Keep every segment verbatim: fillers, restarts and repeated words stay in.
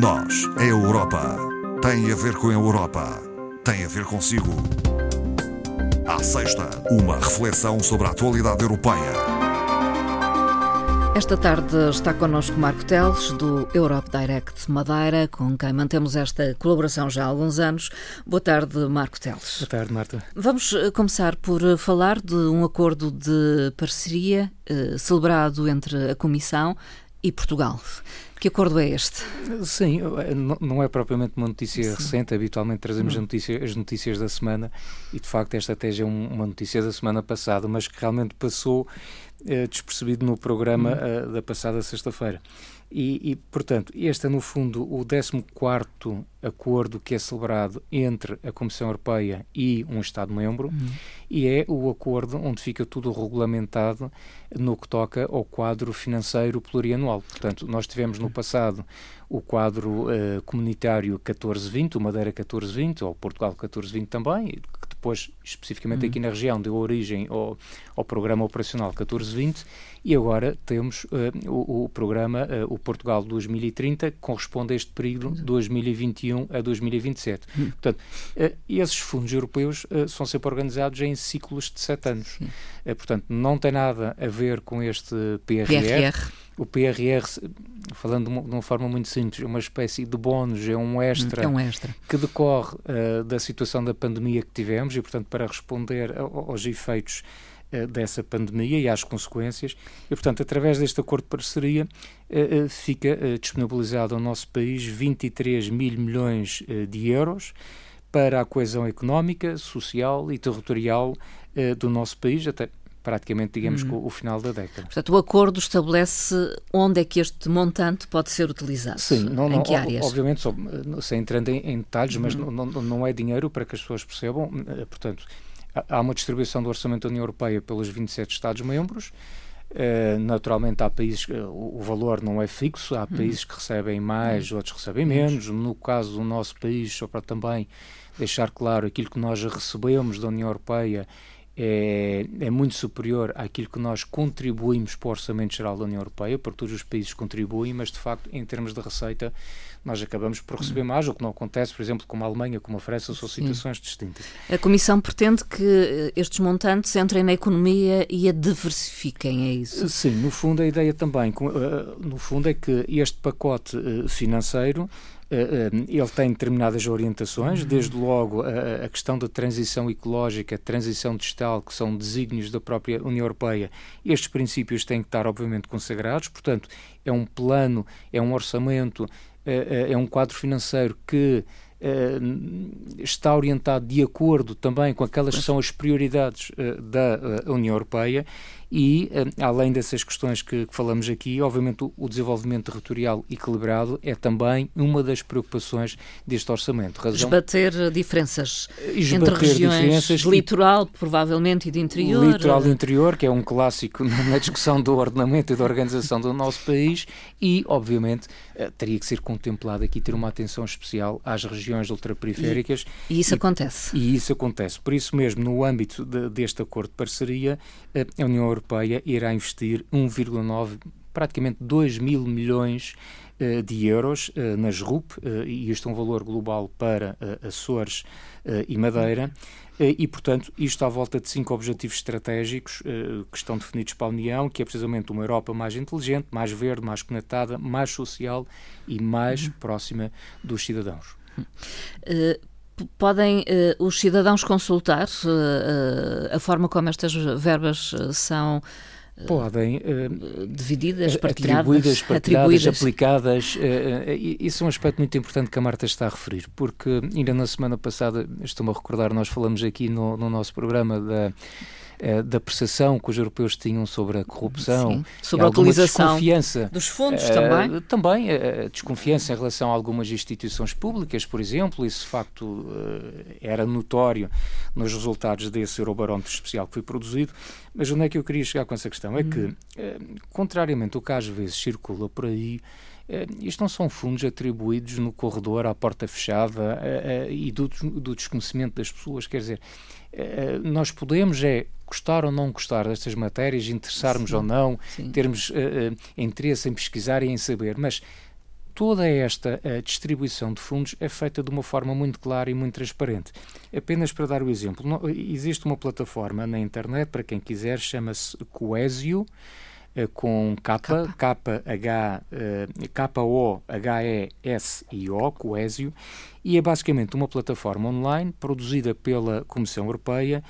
Nós a Europa. Tem a ver com a Europa. Tem a ver consigo. À sexta, uma reflexão sobre a atualidade europeia. Esta tarde está connosco Marco Teles, do Europe Direct Madeira, com quem mantemos esta colaboração já há alguns anos. Boa tarde, Marco Teles. Boa tarde, Marta. Vamos começar por falar de um acordo de parceria eh, celebrado entre a Comissão e Portugal. Que acordo é este? Sim, não é propriamente uma notícia Sim. recente, habitualmente trazemos as notícias, as notícias da semana e de facto esta até é uma notícia da semana passada, mas que realmente passou eh, despercebido no programa hum. eh, da passada sexta-feira. E, e, portanto, este é no fundo o décimo quarto acordo que é celebrado entre a Comissão Europeia e um Estado-membro hum. e é o acordo onde fica tudo regulamentado no que toca ao quadro financeiro plurianual. Portanto, nós tivemos no passado o quadro uh, comunitário catorze vinte, o Madeira catorze vinte, ou Portugal catorze vinte também, que depois, especificamente uhum. aqui na região, deu origem ao, ao Programa Operacional catorze vinte, e agora temos uh, o, o programa, uh, o Portugal dois mil e trinta, que corresponde a este período dois mil e vinte e um a dois mil e vinte e sete. Uhum. Portanto, uh, esses fundos europeus uh, são sempre organizados em ciclos de sete anos. Uh, portanto, não tem nada a ver com este P R R. P R R. O P R R, falando de uma forma muito simples, é uma espécie de bónus, é um extra, é um extra. que decorre uh, da situação da pandemia que tivemos e, portanto, para responder aos efeitos uh, dessa pandemia e às consequências. E, portanto, através deste acordo de parceria, uh, uh, fica uh, disponibilizado ao nosso país vinte e três mil milhões uh, de euros para a coesão económica, social e territorial uh, do nosso país, até praticamente, digamos, hum. com o final da década. Portanto, o acordo estabelece onde é que este montante pode ser utilizado. Sim, não, não, em que áreas? Obviamente, só, sem entrando em, em detalhes, hum. mas não, não, não é dinheiro, para que as pessoas percebam. Portanto, há uma distribuição do orçamento da União Europeia pelos vinte e sete Estados-membros. Uh, naturalmente há países que uh, o valor não é fixo, há países que recebem mais, outros recebem menos. No caso do nosso país, só para também deixar claro, aquilo que nós recebemos da União Europeia É, é muito superior àquilo que nós contribuímos para o Orçamento Geral da União Europeia, porque todos os países contribuem, mas de facto, em termos de receita, nós acabamos por receber mais, o que não acontece, por exemplo, com a Alemanha, com a França, são situações Sim. distintas. A Comissão pretende que estes montantes entrem na economia e a diversifiquem, é isso? Sim, no fundo a ideia também, no fundo é que este pacote financeiro ele tem determinadas orientações, desde logo a, a questão da transição ecológica, a transição digital, que são desígnios da própria União Europeia. Estes princípios têm que estar, obviamente, consagrados, portanto, é um plano, é um orçamento, é, é um quadro financeiro que está orientado de acordo também com aquelas que são as prioridades da União Europeia e, além dessas questões que, que falamos aqui, obviamente o desenvolvimento territorial equilibrado é também uma das preocupações deste orçamento. Razão... Esbater diferenças Esbater entre regiões diferenças de litoral, e... provavelmente, e de interior. Litoral e interior, que é um clássico na discussão do ordenamento e da organização do nosso país e, obviamente, teria que ser contemplado aqui, ter uma atenção especial às regiões ultraperiféricas. E, e isso e, acontece. E isso acontece. Por isso mesmo, no âmbito de, deste acordo de parceria, a União Europeia irá investir um vírgula nove, praticamente dois mil milhões uh, de euros uh, nas R U P, uh, e isto é um valor global para uh, Açores uh, e Madeira, uh, e, portanto, isto à volta de cinco objetivos estratégicos uh, que estão definidos para a União, que é precisamente uma Europa mais inteligente, mais verde, mais conectada, mais social e mais uhum. próxima dos cidadãos. Uh, podem uh, os cidadãos consultar uh, uh, a forma como estas verbas uh, são uh, podem uh, divididas, partilhadas, atribuídas, partilhadas, atribuídas. aplicadas. Uh, uh, isso é um aspecto muito importante que a Marta está a referir, porque ainda na semana passada, estou-me a recordar, nós falamos aqui no, no nosso programa da... da percepção que os europeus tinham sobre a corrupção, Sim, sobre a utilização desconfiança, dos fundos uh, também. Também a uh, desconfiança em relação a algumas instituições públicas, por exemplo, isso de facto uh, era notório nos resultados desse Eurobarómetro especial que foi produzido, mas onde é que eu queria chegar com essa questão? É hum. que, uh, contrariamente ao que às vezes circula por aí, isto não são fundos atribuídos no corredor, à porta fechada uh, uh, e do, do desconhecimento das pessoas. Quer dizer, uh, nós podemos é gostar ou não gostar destas matérias, interessarmos sim, ou não, sim. termos uh, uh, interesse em pesquisar e em saber, mas toda esta uh, distribuição de fundos é feita de uma forma muito clara e muito transparente. Apenas para dar o exemplo, não, existe uma plataforma na internet, para quem quiser, chama-se Coesio, uh, com K, K-O-H-E-S-I-O, Coesio, e é basicamente uma plataforma online produzida pela Comissão Europeia,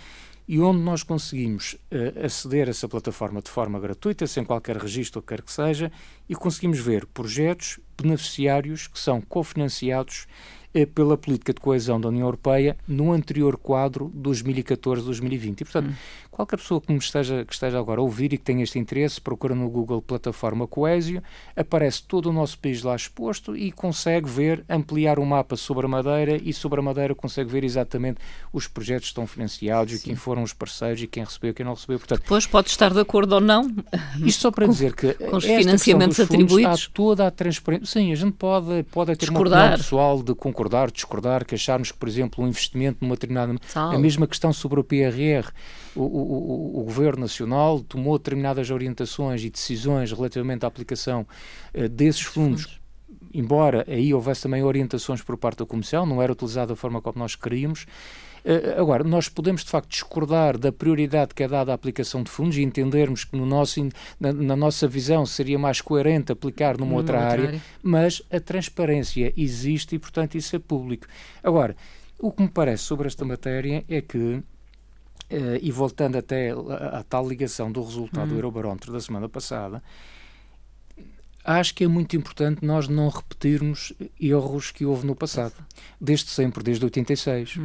e onde nós conseguimos uh, aceder a essa plataforma de forma gratuita, sem qualquer registro, o que quer que seja, e conseguimos ver projetos, beneficiários que são cofinanciados uh, pela política de coesão da União Europeia no anterior quadro dois mil e catorze a dois mil e vinte. E, portanto, hum. qualquer pessoa que, me esteja, que esteja agora a ouvir e que tenha este interesse, procura no Google plataforma Coesio, aparece todo o nosso país lá exposto e consegue ver, ampliar o mapa sobre a Madeira, e sobre a Madeira consegue ver exatamente os projetos que estão financiados, Sim. e quem foram os parceiros e quem recebeu e quem não recebeu. Portanto, depois pode estar de acordo ou não. Isto só para com, dizer que com os financiamentos atribuídos, há toda a transparência. Sim, a gente pode, pode ter discordar. Uma opinião pessoal de concordar, discordar, que acharmos que, por exemplo, um investimento numa determinada... Salve. A mesma questão sobre o P R R. O, o, o, o Governo Nacional tomou determinadas orientações e decisões relativamente à aplicação uh, desses fundos, fundos, embora aí houvesse também orientações por parte da Comissão, não era utilizado da forma como nós queríamos. Agora, nós podemos de facto discordar da prioridade que é dada à aplicação de fundos e entendermos que no nosso, na, na nossa visão seria mais coerente aplicar numa, numa outra, outra área, área, mas a transparência existe e, portanto, isso é público. Agora, o que me parece sobre esta matéria é que, e voltando até à tal ligação do resultado hum. do Eurobarómetro da semana passada, acho que é muito importante nós não repetirmos erros que houve no passado, desde sempre, desde oitenta e seis, hum.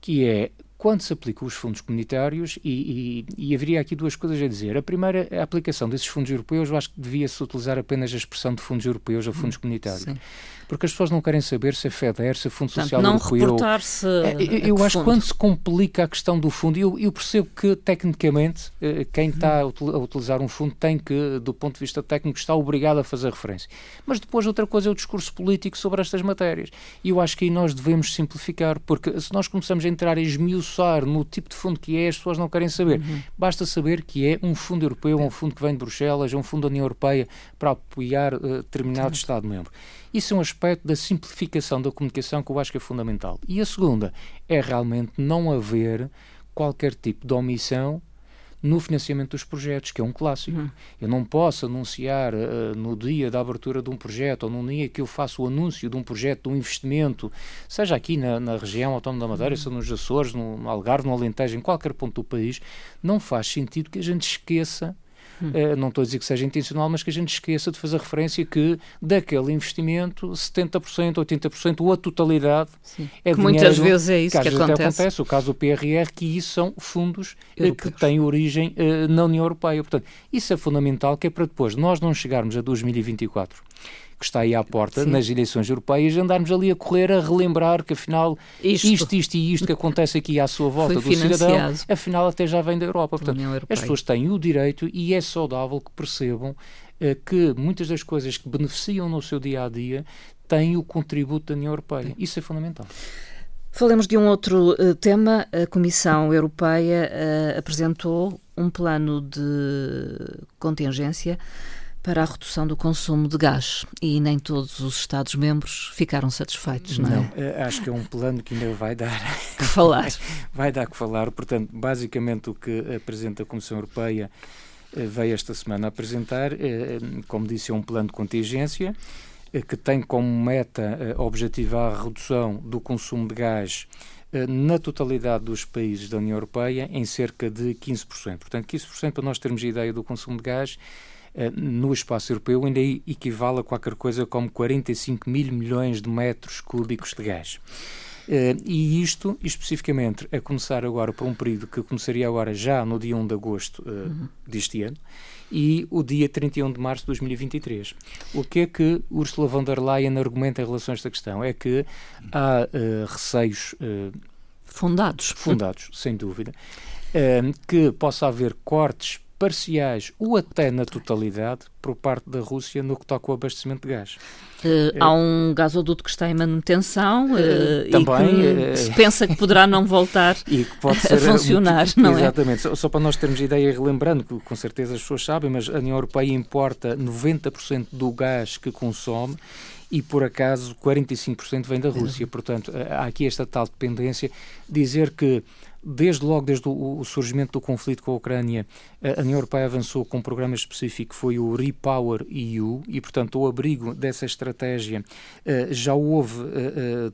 que é quando se aplicam os fundos comunitários, e, e, e haveria aqui duas coisas a dizer. A primeira, a aplicação desses fundos europeus, eu acho que devia-se utilizar apenas a expressão de fundos europeus a fundos comunitários. Sim. Porque as pessoas não querem saber se é FEDER, se é Fundo Social Europeu. Não reportar-se. Eu, eu acho que quando se complica a questão do fundo, eu, eu percebo que, tecnicamente, quem está a utilizar um fundo tem que, do ponto de vista técnico, está obrigado a fazer referência. Mas depois, outra coisa é o discurso político sobre estas matérias. E eu acho que aí nós devemos simplificar, porque se nós começamos a entrar a esmiuçar no tipo de fundo que é, as pessoas não querem saber. Uhum. Basta saber que é um fundo europeu, um fundo que vem de Bruxelas, um fundo da União Europeia para apoiar uh, determinado Estado-membro. Isso é um aspecto da simplificação da comunicação que eu acho que é fundamental. E a segunda é realmente não haver qualquer tipo de omissão no financiamento dos projetos, que é um clássico. Uhum. Eu não posso anunciar uh, no dia da abertura de um projeto, ou no dia que eu faço o anúncio de um projeto, de um investimento, seja aqui na, na região autónoma da Madeira, uhum. seja nos Açores, no Algarve, no Alentejo, em qualquer ponto do país. Não faz sentido que a gente esqueça. Hum. Uh, não estou a dizer que seja intencional, mas que a gente esqueça de fazer referência que daquele investimento setenta por cento, oitenta por cento ou a totalidade Sim. é que dinheiro, muitas vezes é isso que, que acontece. acontece. O caso do P R R, que isso são fundos uh, que têm origem uh, na União Europeia. Portanto, isso é fundamental, que é para depois nós não chegarmos a dois mil e vinte e quatro, que está aí à porta, Sim. nas eleições europeias, andarmos ali a correr, a relembrar que afinal isto, isto, isto e isto que acontece aqui à sua volta do cidadão, afinal até já vem da Europa. Portanto, as pessoas têm o direito, e é saudável que percebam eh, que muitas das coisas que beneficiam no seu dia-a-dia têm o contributo da União Europeia. Sim. Isso é fundamental. Falemos de um outro uh, tema. A Comissão Europeia uh, apresentou um plano de contingência para a redução do consumo de gás, e nem todos os Estados-membros ficaram satisfeitos, não é? Não, acho que é um plano que ainda vai dar que falar. Vai dar que falar. Portanto, basicamente o que apresenta a Comissão Europeia veio esta semana apresentar, como disse, é um plano de contingência que tem como meta objetivar a redução do consumo de gás na totalidade dos países da União Europeia em cerca de quinze por cento. Portanto, quinze por cento, para nós termos ideia do consumo de gás, no espaço europeu ainda equivale a qualquer coisa como quarenta e cinco mil milhões de metros cúbicos de gás. E isto, especificamente, a começar agora por um período que começaria agora já no dia primeiro de agosto uh, deste ano, e o dia trinta e um de março de dois mil e vinte e três. O que é que Ursula von der Leyen argumenta em relação a esta questão? É que há uh, receios uh, fundados, fundados sem dúvida, uh, que possa haver cortes parciais ou até na totalidade, por parte da Rússia no que toca ao abastecimento de gás. Uh, há um gasoduto que está em manutenção uh, uh, também, e que uh, se pensa que poderá não voltar e que pode ser a funcionar, um, não é? Exatamente. Só, só para nós termos ideia, relembrando que com certeza as pessoas sabem, mas a União Europeia importa noventa por cento do gás que consome e, por acaso, quarenta e cinco por cento vem da Rússia. Portanto, há aqui esta tal dependência. Dizer que, desde logo, desde o surgimento do conflito com a Ucrânia, a União Europeia avançou com um programa específico que foi o Repower E U e, portanto, ao abrigo dessa estratégia já houve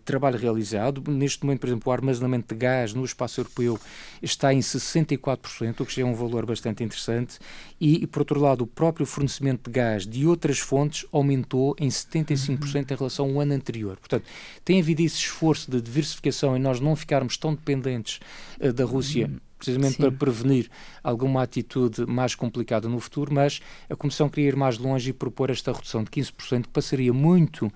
trabalho realizado. Neste momento, por exemplo, o armazenamento de gás no espaço europeu está em sessenta e quatro por cento, o que já é um valor bastante interessante. E, por outro lado, o próprio fornecimento de gás de outras fontes aumentou em setenta e cinco por cento em relação ao ano anterior. Portanto, tem havido esse esforço de diversificação e nós não ficarmos tão dependentes da Rússia, precisamente Sim. para prevenir alguma atitude mais complicada no futuro, mas a Comissão queria ir mais longe e propor esta redução de quinze por cento, que passaria muito,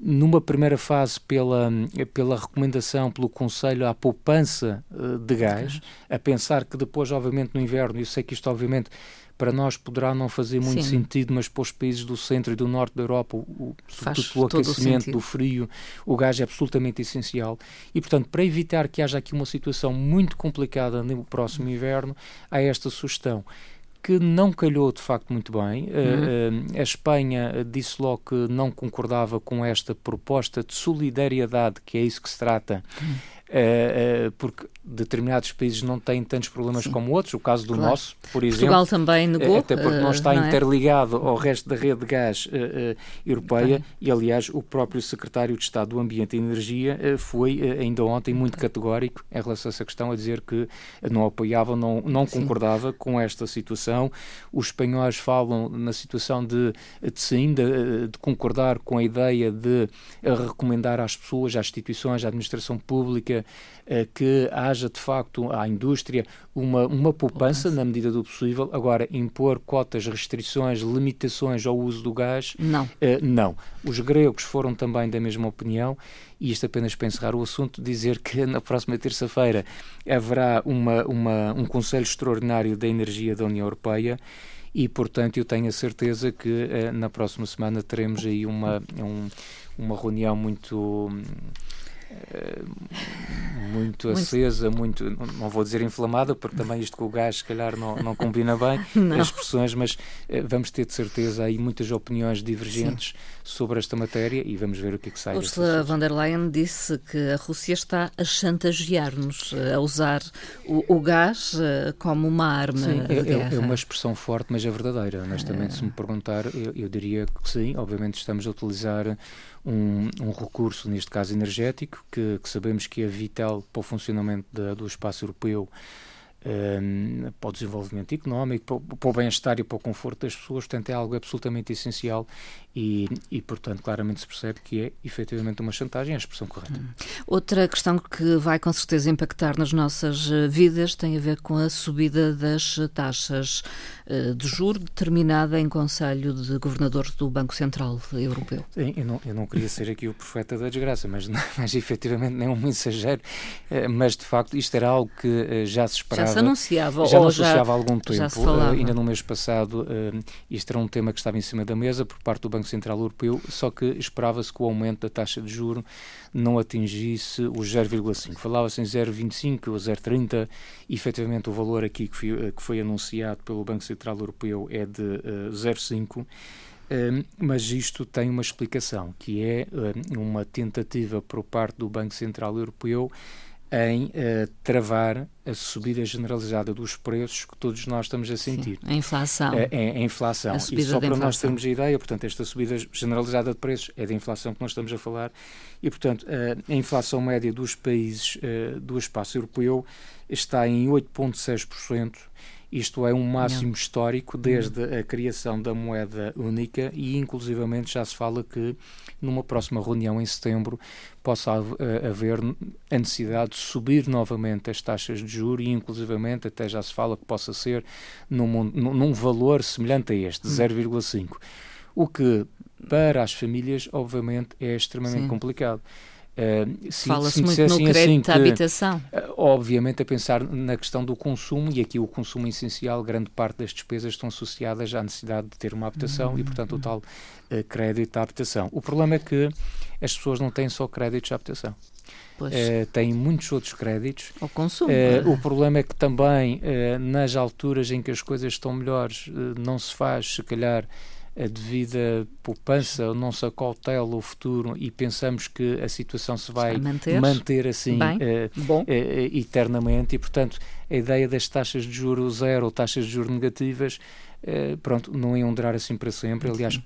numa primeira fase, pela, pela recomendação pelo Conselho à poupança de gás, a pensar que depois, obviamente, no inverno, eu sei que isto, obviamente, para nós poderá não fazer muito Sim. sentido, mas para os países do centro e do norte da Europa, o, sobretudo pelo aquecimento, do frio, o gás é absolutamente essencial. E, portanto, para evitar que haja aqui uma situação muito complicada no próximo inverno, há esta sugestão, que não calhou de facto muito bem. Uhum. Uh, a Espanha disse logo que não concordava com esta proposta de solidariedade, que é isso que se trata, uhum. uh, uh, porque determinados países não têm tantos problemas Sim. como outros, o caso do claro. nosso, por exemplo. Portugal também negou. Até porque não está uh, não é? interligado ao resto da rede de gás uh, uh, europeia, bem. E aliás o próprio secretário de Estado do Ambiente e Energia uh, foi uh, ainda ontem muito categórico em relação a essa questão, a dizer que não apoiava, não, não concordava Sim. com esta situação. Os espanhóis falam na situação de, de sim, de, de concordar com a ideia de recomendar às pessoas, às instituições, à administração pública, que haja de facto à indústria uma, uma poupança, poupança na medida do possível. Agora, impor cotas, restrições, limitações ao uso do gás, não. não. Os gregos foram também da mesma opinião. E isto apenas para encerrar o assunto, dizer que na próxima terça-feira haverá uma, uma, um Conselho Extraordinário da Energia da União Europeia e, portanto, eu tenho a certeza que eh, na próxima semana teremos aí uma, um, uma reunião muito... muito acesa, muito, não vou dizer inflamada, porque também isto com o gás se calhar não, não combina bem não. as expressões, mas vamos ter de certeza aí muitas opiniões divergentes Sim. sobre esta matéria e vamos ver o que é que sai. Ursula von der Leyen disse que a Rússia está a chantagear-nos, a usar o, o gás como uma arma. Sim, é, é uma expressão forte, mas é verdadeira. Honestamente, é. se me perguntar, eu, eu diria que sim, obviamente estamos a utilizar Um, um recurso, neste caso energético, que, que sabemos que é vital para o funcionamento da, do espaço europeu, um, para o desenvolvimento económico, para, para o bem-estar e para o conforto das pessoas. Portanto, é algo absolutamente essencial e, e portanto, claramente se percebe que é efetivamente uma chantagem, é a expressão correta. Hum. Outra questão que vai, com certeza, impactar nas nossas vidas tem a ver com a subida das taxas de juros determinada em Conselho de Governadores do Banco Central Europeu. Sim, eu, não, eu não queria ser aqui o profeta da desgraça, mas, mas efetivamente nem um mensageiro, mas, de facto, isto era algo que já se esperava. Já se anunciava, já ou já, há algum tempo, já se falava. Ainda no mês passado, uh, isto era um tema que estava em cima da mesa por parte do Banco Central Europeu, só que esperava-se que o aumento da taxa de juros não atingisse os zero vírgula cinco. Falava-se em zero vírgula vinte e cinco ou zero vírgula trinta, e efetivamente o valor aqui que foi, que foi anunciado pelo Banco Central Europeu é de uh, zero vírgula cinco. Um, mas isto tem uma explicação, que é um, uma tentativa por parte do Banco Central Europeu em uh, travar a subida generalizada dos preços que todos nós estamos a sentir. Sim, a inflação. É, é, a inflação. A subida e só para inflação. Nós termos a ideia, portanto, esta subida generalizada de preços é da inflação que nós estamos a falar e, portanto, a, a inflação média dos países uh, do espaço europeu está em oito vírgula seis por cento. Isto é um máximo Não. histórico desde a criação da moeda única e, inclusivamente, já se fala que numa próxima reunião em setembro possa haver a necessidade de subir novamente as taxas de juros e, inclusivamente, até já se fala que possa ser num, num valor semelhante a este, zero vírgula cinco. O que, para as famílias, obviamente, é extremamente Sim. complicado. Uh, Fala-se muito no crédito assim que, à habitação. Uh, obviamente a pensar na questão do consumo, e aqui o consumo essencial, grande parte das despesas estão associadas à necessidade de ter uma habitação uhum. e, portanto, o tal uh, crédito à habitação. O problema é que as pessoas não têm só créditos à habitação. Uh, tem muitos outros créditos. Ao consumo. Uh, o problema é que também uh, nas alturas em que as coisas estão melhores uh, não se faz, se calhar, a devida poupança, ou não se acautela o futuro e pensamos que a situação se vai manter, manter assim Bem, eh, eh, eternamente e, portanto, a ideia das taxas de juros zero ou taxas de juros negativas, eh, pronto, não iam durar assim para sempre. Aliás,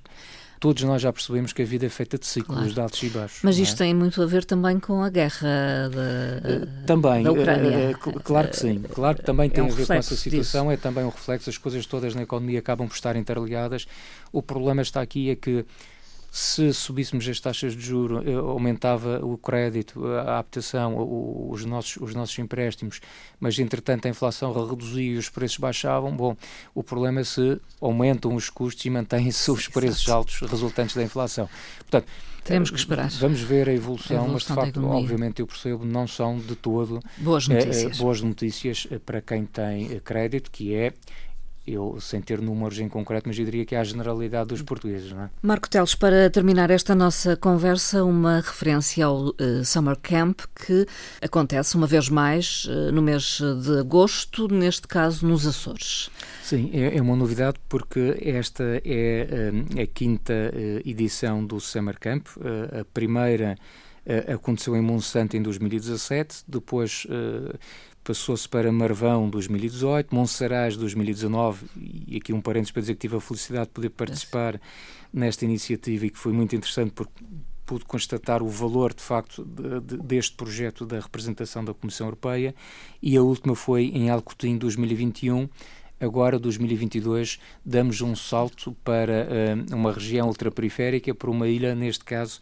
todos nós já percebemos que a vida é feita de ciclos, claro. de altos e baixos. Mas isto é? tem muito a ver também com a guerra de, também, da Ucrânia. Claro que sim. Claro que também é tem um a ver com essa situação. Disso. É também um reflexo. As coisas todas na economia acabam por estar interligadas. O problema está aqui é que se subíssemos as taxas de juros, aumentava o crédito, a habitação, os nossos, os nossos empréstimos, mas, entretanto, a inflação reduzia e os preços baixavam. Bom, o problema é se aumentam os custos e mantêm-se os preços altos resultantes da inflação. Portanto, teremos que esperar. Vamos ver a evolução, a evolução mas, de facto, obviamente, eu percebo, não são de todo boas notícias, boas notícias para quem tem crédito, que é... Eu, sem ter números em concreto, mas eu diria que é a generalidade dos portugueses, não é? Marco Teles, para terminar esta nossa conversa, uma referência ao uh, Summer Camp, que acontece uma vez mais uh, no mês de agosto, neste caso nos Açores. Sim, é, é uma novidade porque esta é uh, a quinta uh, edição do Summer Camp. Uh, a primeira uh, aconteceu em Monsanto em dois mil e dezassete, depois... Uh, Passou-se para Marvão dois mil e dezoito, Monsaraz dois mil e dezanove, e aqui um parênteses para dizer que tive a felicidade de poder participar nesta iniciativa e que foi muito interessante porque pude constatar o valor, de facto, de, de, deste projeto da representação da Comissão Europeia, e a última foi em Alcoutim dois mil e vinte e um. Agora, dois mil e vinte e dois, damos um salto para uh, uma região ultraperiférica, para uma ilha, neste caso,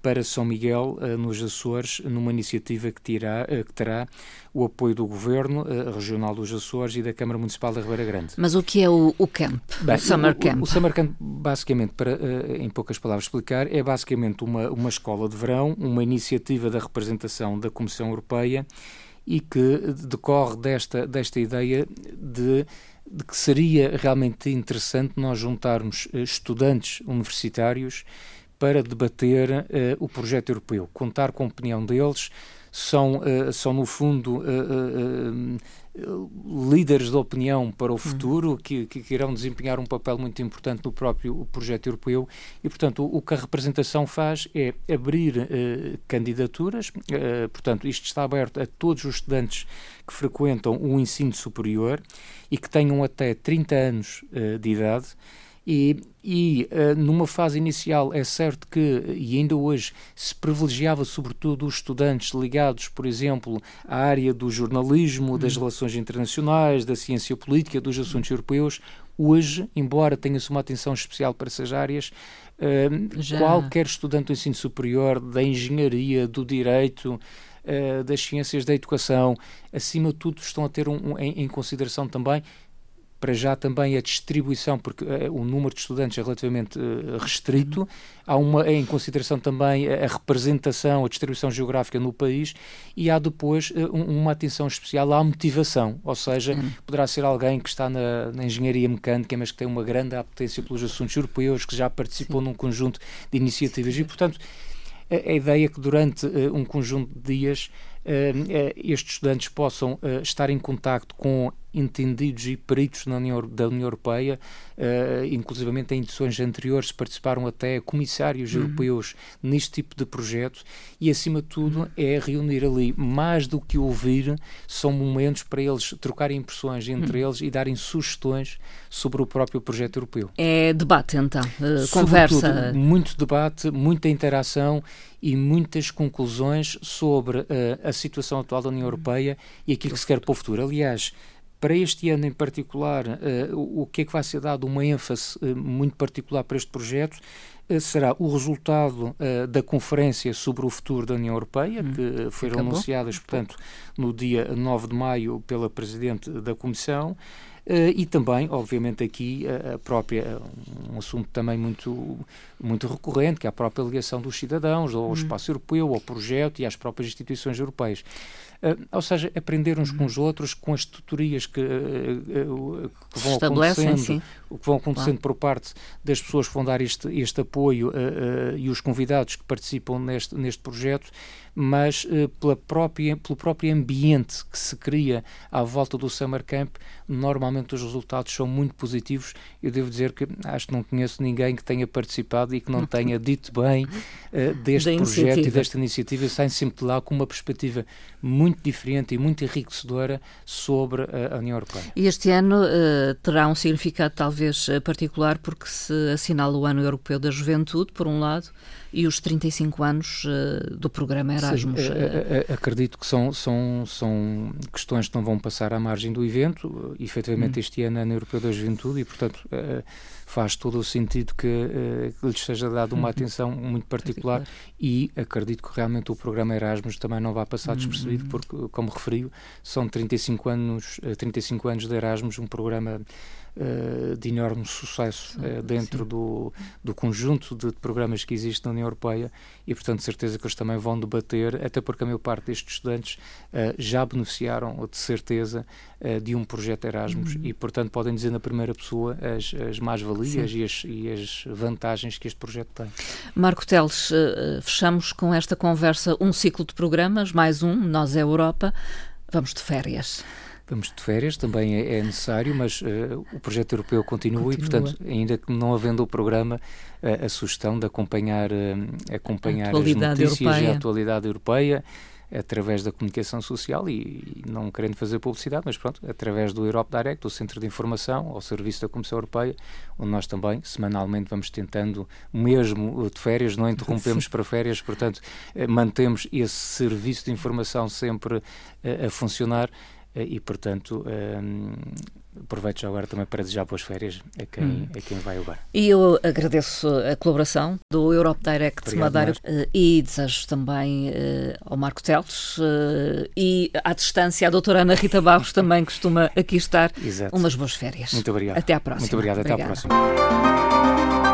para São Miguel, uh, nos Açores, numa iniciativa que, tira, uh, que terá o apoio do Governo uh, Regional dos Açores e da Câmara Municipal da Ribeira Grande. Mas o que é o, o camp, Bem, o Summer Camp? O, o Summer Camp, basicamente, para, uh, em poucas palavras explicar, é basicamente uma, uma escola de verão, uma iniciativa da representação da Comissão Europeia e que decorre desta, desta ideia de... de que seria realmente interessante nós juntarmos estudantes universitários para debater uh, o projeto europeu, contar com a opinião deles. São, uh, são no fundo, uh, uh, uh, líderes de opinião para o futuro, que, que irão desempenhar um papel muito importante no próprio projeto europeu e, portanto, o, o que a representação faz é abrir uh, candidaturas, uh, portanto, isto está aberto a todos os estudantes que frequentam o ensino superior e que tenham até trinta anos uh, de idade. E, e uh, numa fase inicial é certo que, e ainda hoje, se privilegiava sobretudo os estudantes ligados, por exemplo, à área do jornalismo, das relações internacionais, da ciência política, dos assuntos europeus. Hoje, embora tenha-se uma atenção especial para essas áreas, uh, qualquer estudante do ensino superior, da engenharia, do direito, uh, das ciências da educação, acima de tudo estão a ter um, um, em, em consideração também, para já também a distribuição, porque uh, o número de estudantes é relativamente uh, restrito, há uma, em consideração também a, a representação, a distribuição geográfica no país, e há depois uh, uma atenção especial à motivação, ou seja, uhum. poderá ser alguém que está na, na engenharia mecânica, mas que tem uma grande apetência pelos assuntos europeus, que já participou Sim. num conjunto de iniciativas, e portanto a, a ideia é que durante uh, um conjunto de dias Uh, estes estudantes possam uh, estar em contacto com entendidos e peritos na União, da União Europeia, uh, inclusivamente em edições anteriores participaram até comissários uhum. europeus neste tipo de projeto e, acima de tudo, uhum. é reunir ali, mais do que ouvir, são momentos para eles trocarem impressões entre uhum. eles e darem sugestões sobre o próprio projeto europeu. É debate, então? Uh, conversa? Muito debate, muita interação e muitas conclusões sobre uh, a situação atual da União Europeia e aquilo que se quer para o futuro. Aliás, para este ano em particular, uh, o, o que é que vai ser dado uma ênfase uh, muito particular para este projeto uh, será o resultado uh, da Conferência sobre o Futuro da União Europeia, hum, que foram anunciadas, portanto, no dia nove de maio pela Presidente da Comissão, Uh, e também, obviamente, aqui a própria, um assunto também muito, muito recorrente, que é a própria ligação dos cidadãos ao hum. espaço europeu, ao projeto e às próprias instituições europeias. Uh, ou seja, aprender uns hum. com os outros, com as tutorias que, uh, uh, que vão acontecendo, o que vão acontecendo claro. por parte das pessoas que vão dar este, este apoio uh, uh, e os convidados que participam neste, neste projeto, mas uh, pela própria, pelo próprio ambiente que se cria à volta do Summer Camp, normalmente os resultados são muito positivos. Eu devo dizer que acho que não conheço ninguém que tenha participado e que não tenha dito bem uh, deste projeto e desta iniciativa. Saem sempre de lá com uma perspectiva muito diferente e muito enriquecedora sobre a, a União Europeia. E este ano uh, terá um significado talvez particular porque se assinala o Ano Europeu da Juventude, por um lado, e os trinta e cinco anos uh, do programa Erasmus. Sim, a, a, acredito que são, são, são questões que não vão passar à margem do evento. Efetivamente, hum. este ano é a União Europeia da Juventude e, portanto, uh, faz todo o sentido que, uh, que lhes seja dada uma atenção muito particular, particular e acredito que realmente o programa Erasmus também não vai passar despercebido, hum. porque, como referiu, são trinta e cinco anos, trinta e cinco anos de Erasmus, um programa de enorme sucesso sim, dentro sim. Do, do conjunto de programas que existe na União Europeia e, portanto, certeza que eles também vão debater, até porque a maior parte destes estudantes uh, já beneficiaram, de certeza, uh, de um projeto Erasmus uhum. e, portanto, podem dizer na primeira pessoa as, as mais-valias e as, e as vantagens que este projeto tem. Marco Teles, uh, fechamos com esta conversa um ciclo de programas, mais um, Nós a Europa, vamos de férias. Vamos de férias, também é, é necessário, mas uh, o projeto europeu continua, continua e, portanto, ainda que não havendo o programa, uh, a sugestão de acompanhar, uh, acompanhar as notícias europeia. e a atualidade europeia através da comunicação social e, e não querendo fazer publicidade, mas pronto, através do Europe Direct, do Centro de Informação, ao serviço da Comissão Europeia, onde nós também, semanalmente, vamos tentando, mesmo de férias, não interrompemos Sim. para férias, portanto, uh, mantemos esse serviço de informação sempre uh, a funcionar. E, portanto, um, aproveito já agora também para desejar boas férias a quem, hum. a quem vai agora. E eu agradeço a colaboração do Europe Direct Obrigado, Madeira Marta. E desejo também uh, ao Marco Teles uh, e, à distância, à doutora Ana Rita Barros também costuma aqui estar. Exato. Umas boas férias. Muito obrigado. Até à próxima. Muito obrigado. Até Obrigada. À próxima.